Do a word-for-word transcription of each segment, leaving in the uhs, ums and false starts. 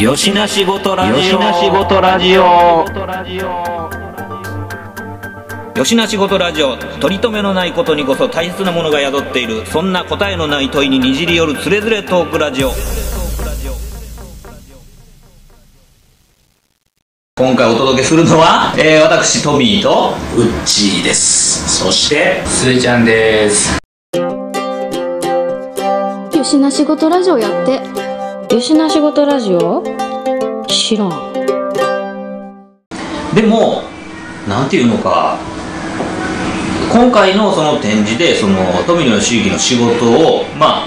よしなしごとラジオ、よしなしごとラジオ、よしなしごとラジオ。取り留めのないことにこそ大切なものが宿っている、そんな答えのない問いににじり寄るつれづれトークラジオ。今回お届けするのは、えー、私トミーとウッチーです。そしてスエちゃんです。よしなしごとラジオやって、よしなしごとラジオ知らん。でもなんていうのか、今回のその展示でその富野義行の仕事を、まあ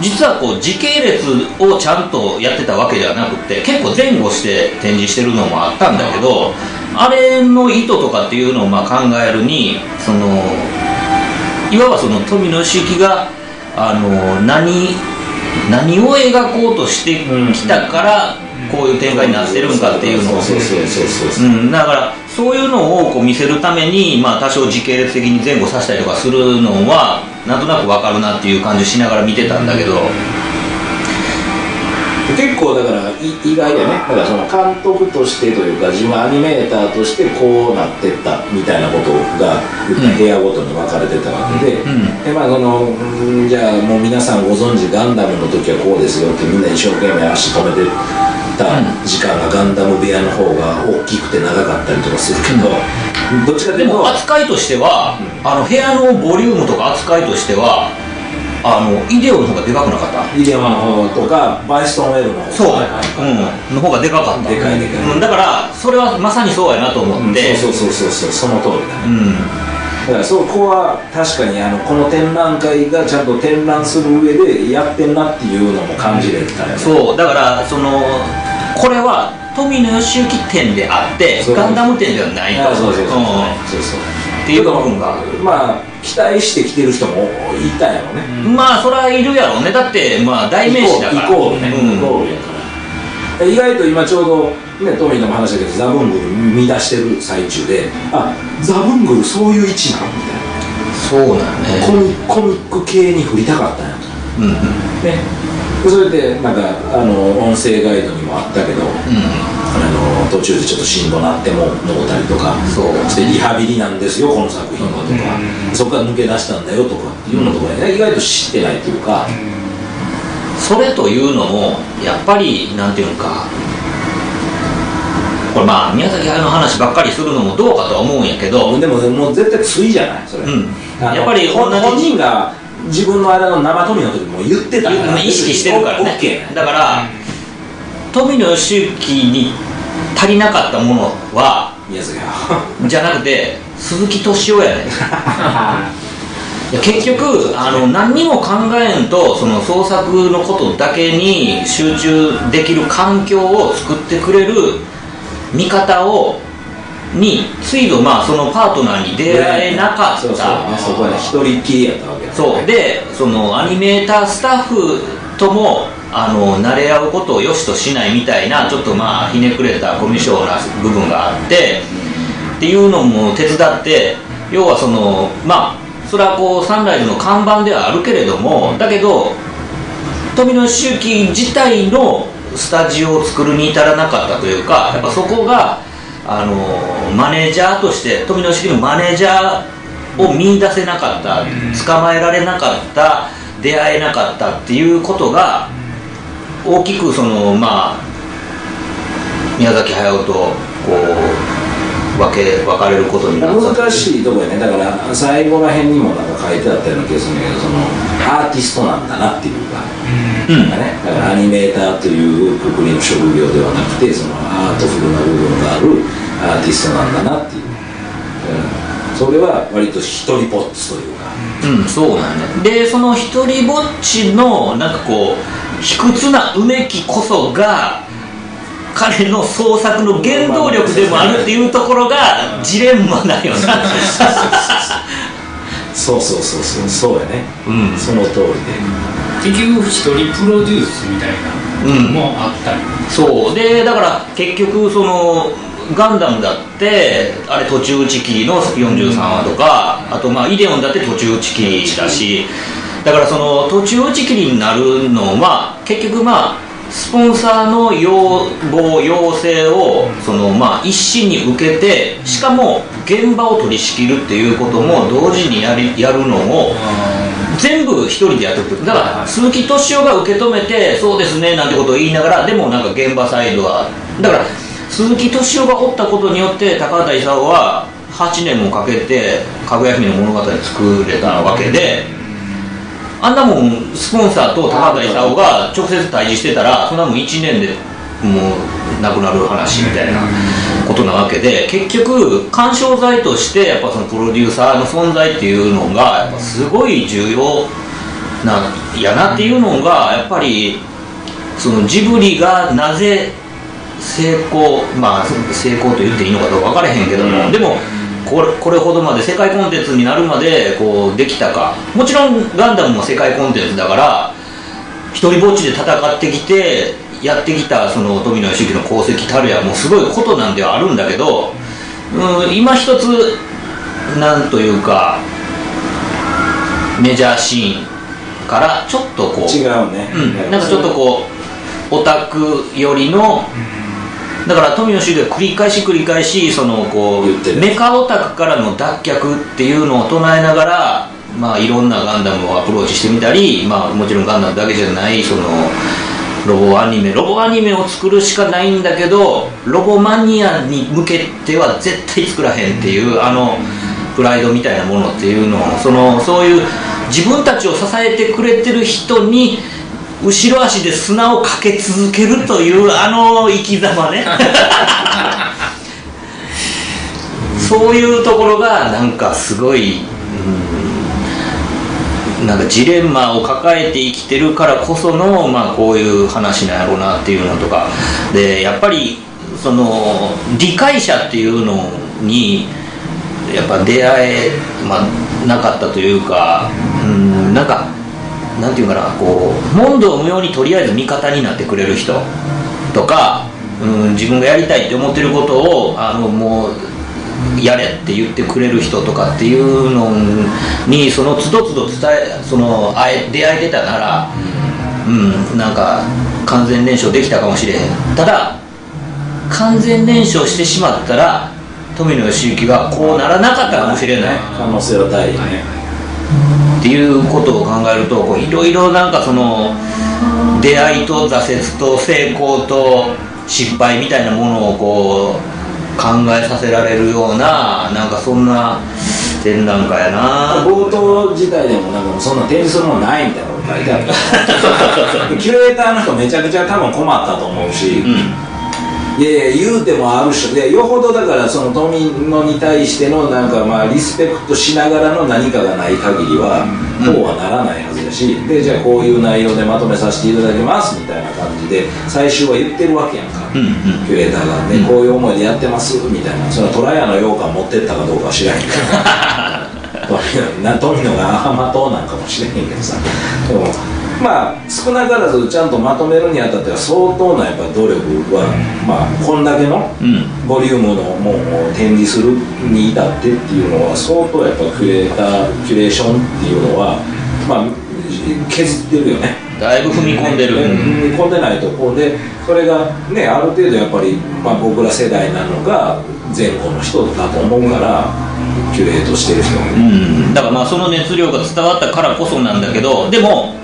実はこう時系列をちゃんとやってたわけではなくて、結構前後して展示してるのもあったんだけど、あれの意図とかっていうのをまあ考えるに、そのいわばその富野義行があの何何を描こうとしてきたからこういう展開になってるんかっていうのを、だからそういうのをこう見せるために、まあ多少時系列的に前後させたりとかするのはなんとなく分かるなっていう感じしながら見てたんだけど、結構だから意外だよね。だからその監督としてというか、自分アニメーターとしてこうなってったみたいなことが部屋ごとに分かれてたわけで、うん、でまあそのじゃあもう皆さんご存知ガンダムの時はこうですよってみんな一生懸命足止めてた時間がガンダム部屋の方が大きくて長かったりとかするけど、うん、どっちかというと扱いとしては、うん、あの部屋のボリュームとか扱いとしてはあのイデオの方がでかくなかった。イデオの方とかバイストンウェーブの方の方がでかかった。でかいでかい。だからそれはまさにそうやなと思って、そうそうそうそう、その通りだね。だからそこは確かにあのこの展覧会がちゃんと展覧する上でやってんなっていうのも感じれてたよね。そうだからそのこれは富野義行展であってガンダム展ではないと。そうそうそうそうっていう部分がまあ期待してきてる人もいたよね。まあそれはいるやろうね。だってまあ代名詞だからイコールね、イコールやから。意外と今ちょうどね、トミーの話だけどザブングル見出してる最中で、あザブングルそういう位置なのみたいな。そうなんね。コミック系に振りたかったんやと。うんうんね。それでなんかあの音声ガイドにもあったけど、うんあの途中でちょっとしんどなっても残ったりとかしてリハビリなんですよこの作品はとか、そこから抜け出したんだよとかっていうのとか、ね、意外と知ってないというか、それというのもやっぱりなんていうか、これまあ宮崎駿の話ばっかりするのもどうかとは思うんやけど、でももう絶対ついじゃないそれ、うん、やっぱり本人が自分の間の生富の時も言ってたから意識してるからね。だから富野義行に足りなかったものは宮崎じゃなくて鈴木敏夫やね結局あの何にも考えんとその創作のことだけに集中できる環境を作ってくれる見方をについど、まあそのパートナーに出会えなかった。そうそう一人っきりやったわけだ。そうでそのアニメータースタッフともあの慣れ合うことを良しとしないみたいな、ちょっとまあひねくれたコミュ障な部分があってっていうのも手伝って、要はそのまあそれはこうサンライズの看板ではあるけれども、だけど富野義行自体のスタジオを作るに至らなかったというか、やっぱそこがあのマネージャーとして富野義行のマネージャーを見出せなかった、捕まえられなかった、出会えなかったっていうことが大きくそのまあ宮崎駿とこう分け分かれることになった。難しいとこやね。だから最後ら辺にもなんか書いてあったような気がするんだけど、そのアーティストなんだなっていうか、うん、だからアニメーターというくくりの職業ではなくて、そのアートフルな部分があるアーティストなんだなっていう。それは割と一人ぼっちというか、うん、そうなんだね。でその一人ぼっちのなんかこう卑屈なうめきこそが彼の創作の原動力でもあるっていうところがジレンマだよな。そうそうそうそうそうやね、うん、その通りで結局一人プロデュースみたいなのもあったり、うん、そうでだから結局そのガンダムだってあれ途中打ち切りのよんじゅうさんわとか、あとまあイデオンだって途中打ち切りだし、だからその途中打ち切りになるのは結局まあスポンサーの要望要請をその、まあ、一身に受けて、しかも現場を取り仕切るっていうことも同時にやりやるのを全部一人でやってくる。だから鈴木敏夫が受け止めてそうですねなんてことを言いながら、でもなんか現場サイドはだから鈴木敏夫が掘ったことによって高畑勲ははちねんもかけて「かぐや姫」の物語を作れたわけで。あんなもんスポンサーと高畑勲が直接対峙してたらそんなもんいちねんでもうなくなる話みたいなことなわけで、結局緩衝材としてやっぱそのプロデューサーの存在っていうのがやっぱすごい重要なんやなっていうのが、やっぱりそのジブリがなぜ成功、まあ成功と言っていいのかどうか分からへんけども、でもこれ、 これほどまで世界コンテンツになるまでこうできたか。もちろんガンダムも世界コンテンツだから一人ぼっちで戦ってきてやってきたその富野由悠季の功績たるやもうすごいことなんではあるんだけど、うん今一つなんというかメジャーシーンからちょっとこう違うね、うん、なんかちょっとこうオタク寄りの。だから富野由悠季は繰り返し繰り返しそのこうメカオタクからの脱却っていうのを唱えながら、まあいろんなガンダムをアプローチしてみたり、まあもちろんガンダムだけじゃないそのロボアニメロボアニメを作るしかないんだけど、ロボマニアに向けては絶対作らへんっていうあのプライドみたいなものっていうのを、そのそういう自分たちを支えてくれてる人に後ろ足で砂をかけ続けるというあの生き様ねそういうところがなんかすごい、うん、なんかジレンマを抱えて生きてるからこその、まあ、こういう話なんやろうなっていうのとかで、やっぱりその理解者っていうのにやっぱ出会え、まあ、なかったというか、うん、なんか。なんていうかな、こう問答無用にとりあえず味方になってくれる人とか、うん、自分がやりたいって思ってることをあのもうやれって言ってくれる人とかっていうのにそのつどつど伝えそのあえ出会えてたなら、うん、なんか完全燃焼できたかもしれへん。ただ完全燃焼してしまったら富野由悠季がこうならなかったかもしれない可能性は大ねっていうことを考えると、いろいろなんかその出会いと挫折と成功と失敗みたいなものをこう考えさせられるようななんかそんな展覧会やな。冒頭自体でもなんかそんな展示するもんないみたいなこと書いてあるキュレーターの人めちゃくちゃ多分困ったと思うし、うん、いやいや言うてもあるしでよほどだからその富野に対してのなんかまあリスペクトしながらの何かがない限りはこうはならないはずだし、でじゃあこういう内容でまとめさせていただきますみたいな感じで最終は言ってるわけやんか、うん、うん、キュレーターがね、うん、こういう思いでやってますみたいな、そのトラヤの羊羹持ってったかどうかは知らへんけど富野がアマ党なんかもしれへんけどさ、でもまあ少なからずちゃんとまとめるにあたっては相当なやっぱ努力は、まあこんだけのボリュームのもう展示するに至ってっていうのは相当やっぱキュレーターキュレーションっていうのはまあ削ってるよね。だいぶ踏み込んでる、ね、踏み込んでないとこでそれがねある程度やっぱり、まあ、僕ら世代なのが前後の人だと思うから。キュレートしてる人、うん、だからまあその熱量が伝わったからこそなんだけど、でも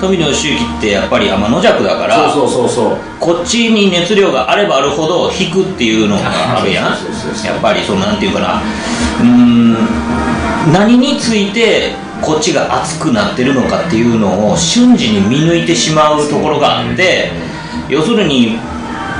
富野由悠季ってやっぱり天の弱だから、そうそうそうそうこっちに熱量があればあるほど引くっていうのがあるやんやっぱりそのなんていうかな、うーん何についてこっちが熱くなってるのかっていうのを瞬時に見抜いてしまうところがあって、要するに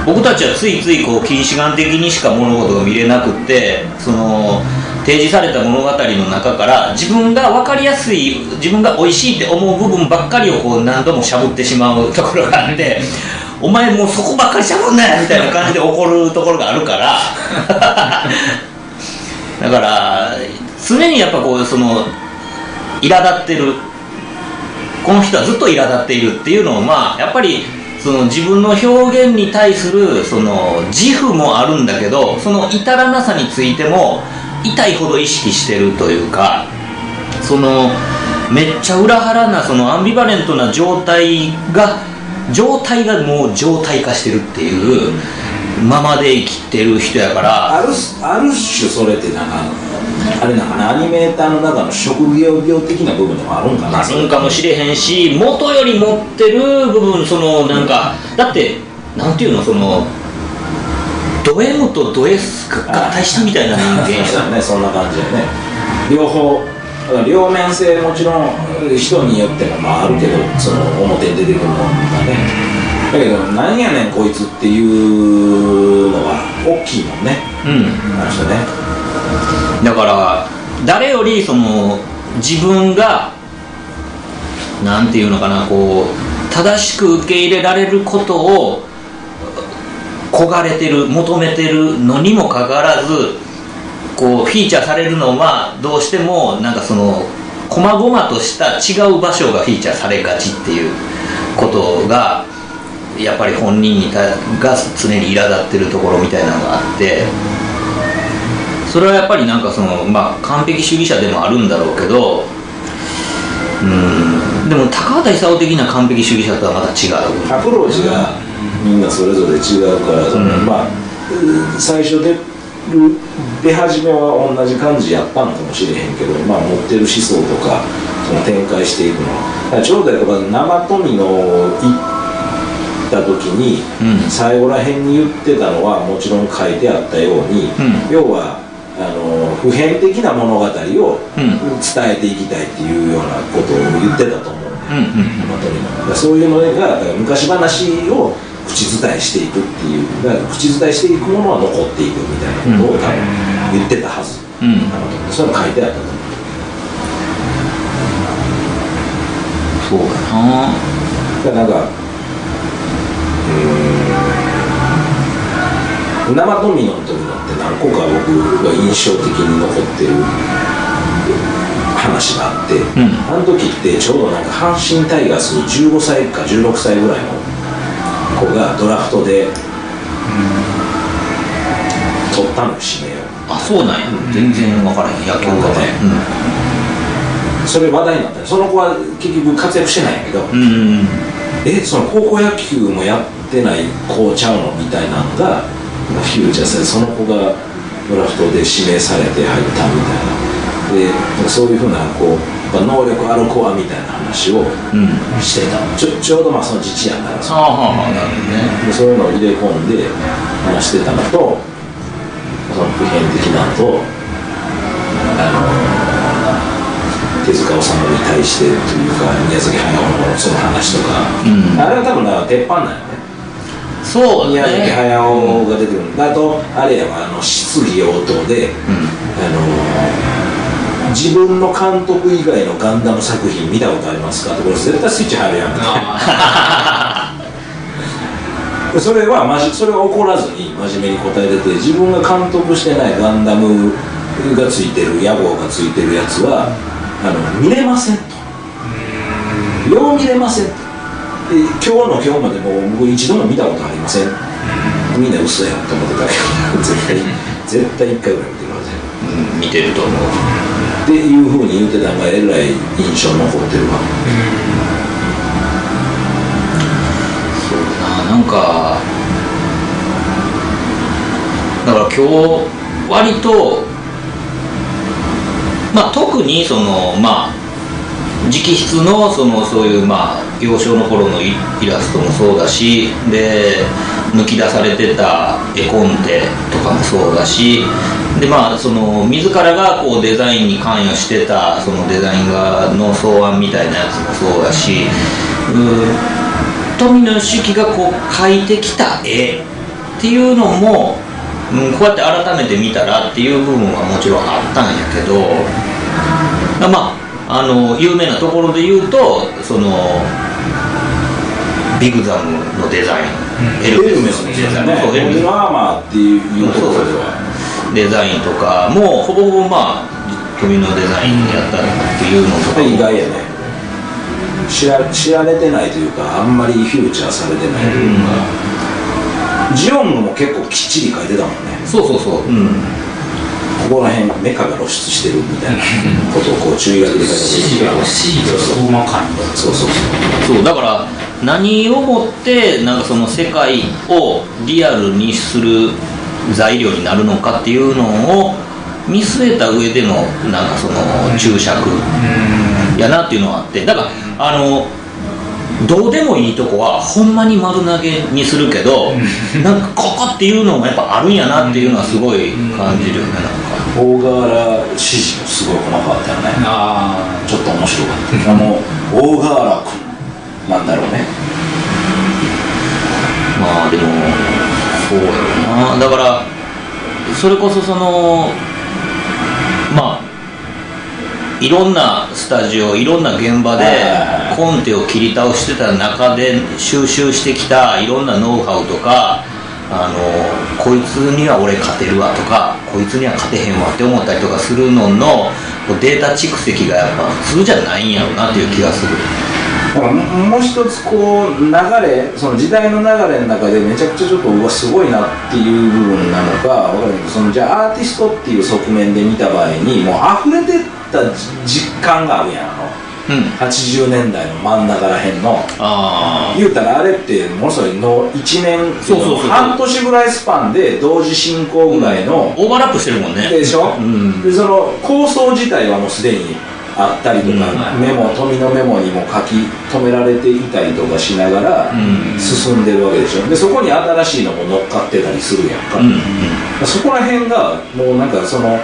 僕たちはついついこう近視眼的にしか物事が見れなくって、その提示された物語の中から自分が分かりやすい自分が美味しいって思う部分ばっかりをこう何度もしゃぶってしまうところがあって「お前もうそこばっかりしゃぶんなよ」みたいな感じで怒るところがあるからだから常にやっぱこうその苛立ってる、この人はずっと苛立っているっていうのをまあやっぱり。その自分の表現に対するその自負もあるんだけど、その至らなさについても痛いほど意識してるというか、そのめっちゃ裏腹なそのアンビバレントな状態が状態がもう常態化してるっていうままで生きてる人やから、あるある種それってなんかあれなんかな、アニメーターの中の職業病的な部分でもあるんかな、あるんかもしれへんし、元より持ってる部分、そのなんか、うん、だってなんていうの、そのド M とド S が合体したみたいな人間したね、そんな感じだよね。両方両面性、もちろん人によっても、まあ、ある程度その表に出てくるものとかね、だけど何やねんこいつっていうのは大きいもんね、うん、あの人ね。だから誰よりその自分がなんていうのかな、こう正しく受け入れられることを焦がれてる、求めてるのにもかかわらずこうフィーチャーされるのはどうしてもなんかその細々とした違う場所がフィーチャーされがちっていうことがやっぱり本人にたが常に苛立ってるところみたいなのがあって、それはやっぱりなんかその、まあ、完璧主義者でもあるんだろうけど、うん、でも高畑勲的な完璧主義者とはまた違うアプローチがみんなそれぞれ違うから、うん、まあ最初出る出始めは同じ感じやったのかもしれへんけど、まあ、持ってる思想とかその展開していくの、だから長大とか生富のた時に、うん、最後らへんに言ってたのはもちろん書いてあったように、うん、要はあの普遍的な物語を伝えていきたいっていうようなことを言ってたと思う、うん、そういうのが昔話を口伝えしていくっていう、だから口伝えしていくものは残っていくみたいなことを多分言ってたはず、うん、あのそういうの書いてあったと思う、うん、そうだな、だからなんか生ドミノの時だって何個か僕が印象的に残ってる話があって、うん、あの時ってちょうどなんか阪神タイガースのじゅうごさいかじゅうろくさいぐらいの子がドラフトで、うん、取ったの指名を、あ、そうなんや、うん、全然分からへん、野球がね、うん、それ話題になった、その子は結局活躍してないんやけど、うん、え、その高校野球もやってない子ちゃうのみたいなのがフューチャーされ、その子がドラフトで指名されて入ったみたいな、でそういうふうなこう能力ある子はみたいな話をしてた、うん、ち, ょちょうどまあその自治やから、そういうのを入れ込んで話してたのと、その普遍的なのと、あの手塚治虫に対してというか宮崎駿のその話とか、うん、あれは多分だから鉄板なんよね。そうね、宮崎駿が出てくる、だとあれやわ、あの質疑応答で、うん、あの自分の監督以外のガンダム作品見たことありますかって、これ絶対スイッチ入るやんみたいなそれはまじ、それは怒らずに真面目に答えてて、自分が監督してないガンダムがついてる、野望がついてるやつはあの見れませんと、よう見れませんと、今日の今日までもう僕一度も見たことありません、みんな嘘やと思ってたけど絶対絶対いっかいぐらい見てるはずや、うん、見てると思うっていうふうに言ってたのがえらい印象残ってるわ、うん、そうだな、なんかだから今日割とまあ特にそのまあ直筆のそのそういうまあ幼少の頃のイラストもそうだし、で抜き出されてた絵コンテとかもそうだし、でまあその自らがこうデザインに関与してたそのデザイン画の草案みたいなやつもそうだし、う富野由悠季がこう描いてきた絵っていうのも、うん、こうやって改めて見たらっていう部分はもちろんあったんやけど、まああの有名なところで言うとそのビグザムのデザイン、エルメスのデザイン、エルメスのアーマーっていうところではデザインとかもうほぼほぼまあ富野デザインやったっていうのとか意外やね、知ら、知られてないというかあんまりフューチャーされてないというか、ジオンも結構きっちり描いてたもんね、そうそうそう、うん、ここら辺メカが露出してるみたいなことをこう注意が出てたりとか、そうそうそう、だから何をもってなんかその世界をリアルにする材料になるのかっていうのを見据えた上でのなんかその注釈やなっていうのはあって、だからあのどうでもいいとこはほんまに丸投げにするけどなんかここっていうのもやっぱあるんやなっていうのはすごい感じるよね。なんか大河原指示もすごい細かったよね。あちょっと面白かった。あの大河原君なんだろうね。まあでもそうやろな。だからそれこそそのまあいろんなスタジオいろんな現場でコンテを切り倒してた中で収集してきたいろんなノウハウとか、あのこいつには俺勝てるわとかこいつには勝てへんわって思ったりとかするののデータ蓄積がやっぱ普通じゃないんやろうなっていう気がする。もう一つこう流れ、その時代の流れの中でめちゃくちゃちょっとうわすごいなっていう部分なのか分かるけど、そのじゃあアーティストっていう側面で見た場合にもう溢れてった実感があるやん。あの、うん、はちじゅうねんだいの真ん中らへんのあ言うたらあれってものすごいのいちねん半年ぐらいスパンで同時進行ぐらいの、うん、オーバーラップしてるもんねでしょ、うん、でその構想自体はもうすでにあったりとか、メモ、富のメモにも書き留められていたりとかしながら進んでるわけでしょ。でそこに新しいのも乗っかってたりするやんか、うんうん、そこら辺がもうなんかその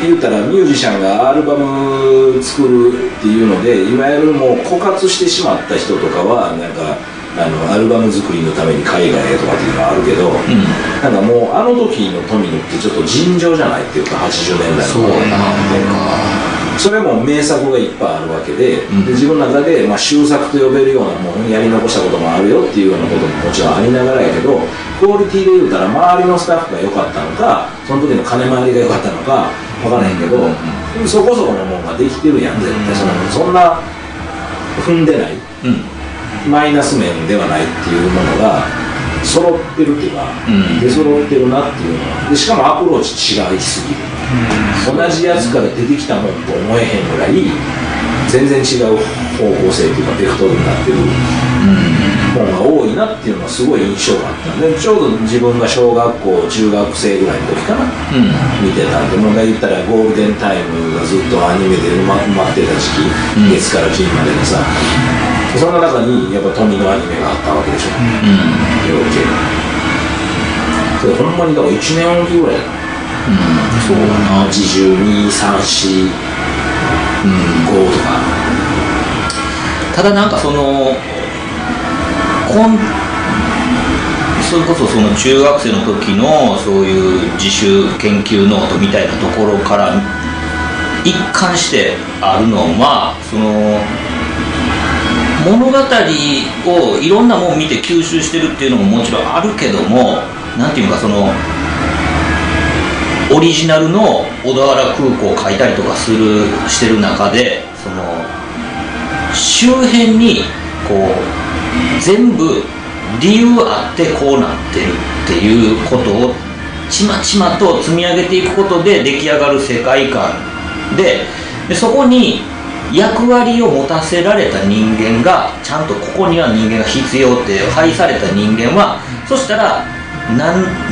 言うたらミュージシャンがアルバム作るっていうのでいわゆるもう枯渇してしまった人とかはなんかあのアルバム作りのために海外へとかっていうのはあるけど、うん、なんかもうあの時の富野ってちょっと尋常じゃないっていうかはちじゅうねんだいのそうなのか。それも名作がいっぱいあるわけ で,、うん、で自分の中で、まあ、終作と呼べるようなものやり残したこともあるよっていうようなことももちろんありながらやけど、クオリティで言うたら周りのスタッフが良かったのかその時の金回りが良かったのか分からへんけど、うん、そこそこのものができてるやん絶対、うん、そ, そんな踏んでない、うん、マイナス面ではないっていうものが揃ってるっていうか、うん、出揃ってるなっていうのはで、しかもアプローチ違いすぎる、うん、同じやつから出てきたもんと思えへんぐらい全然違う方向性というかベクトルになってるものが多いなっていうのはすごい印象があったんで、ちょうど自分が小学校中学生ぐらいの時かな、うん、見てたんで、もう言ったらゴールデンタイムがずっとアニメで埋まってた時期、うん、月から金までのさ、その中にやっぱ富のアニメがあったわけでしょ、うん、余計それほんまにだからいちねんおきぐらいだな。うん、そうだな、はちじゅうに、さん、よん、ごとか。ただなんかそのこんそれこそその中学生の時のそういう自主研究ノートみたいなところから一貫してあるのはその物語をいろんなものを見て吸収してるっていうのももちろんあるけども、なんていうかそのオリジナルの小田原空港を描いたりとかするしてる中でその周辺にこう全部理由あってこうなってるっていうことをちまちまと積み上げていくことで出来上がる世界観 で, でそこに役割を持たせられた人間がちゃんとここには人間が必要って配された人間はそしたら。何,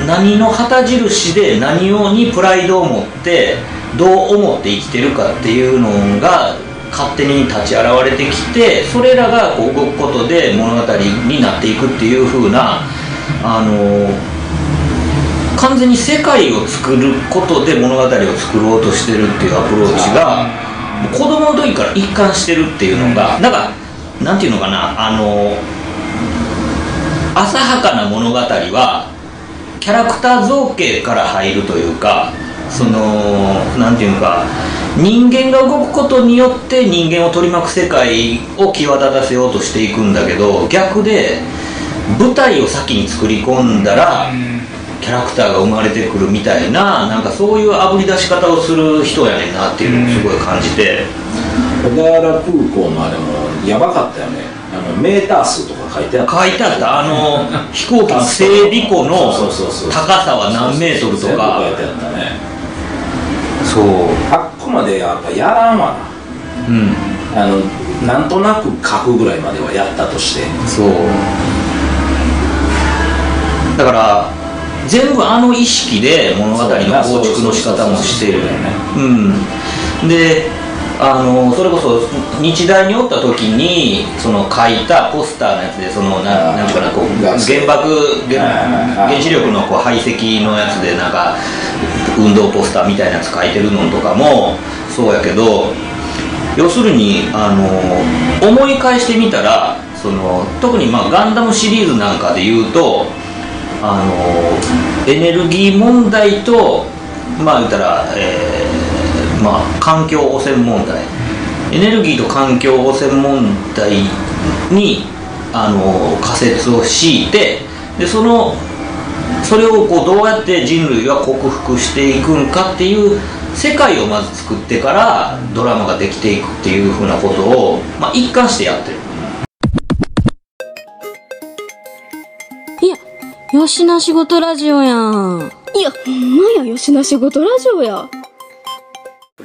何の旗印で何をにプライドを持ってどう思って生きてるかっていうのが勝手に立ち現れてきて、それらがこう動くことで物語になっていくっていう風なあの完全に世界を作ることで物語を作ろうとしてるっていうアプローチが子供の時から一貫してるっていうのがなんかなんていうのかな、あの浅はかな物語はキャラクター造形から入るというか、そのなんていうか人間が動くことによって人間を取り巻く世界を際立たせようとしていくんだけど、逆で舞台を先に作り込んだらキャラクターが生まれてくるみたいな、なんかそういうあぶり出し方をする人やねんなっていうのをすごい感じて。小田原空港のあれもやばかったよね。あのメーター数とか書いてあった書いてあったあの飛行機整備庫の高さは何メートルとか書いてあったね。そうあっこまでやっぱやらんわな、うん、あのなんとなく書くぐらいまではやったとして、そうだから全部あの意識で物語の構築の仕方もしてるよね。うんで、あのそれこそ日大におった時にその書いたポスターのやつで、そのななんかこう原爆原子力のこう排斥のやつでなんか運動ポスターみたいなやつ書いてるのとかもそうやけど、要するにあの思い返してみたら、その特にまあガンダムシリーズなんかでいうと、あのエネルギー問題とまあ言ったら、えーまあ、環境汚染問題、エネルギーと環境汚染問題にあの仮説を敷いて、でそのそれをこうどうやって人類は克服していくんかっていう世界をまず作ってからドラマができていくっていうふうなことを、まあ、一貫してやってる。いや、よしな仕事ラジオやん。いや、なんやよしな仕事ラジオや。と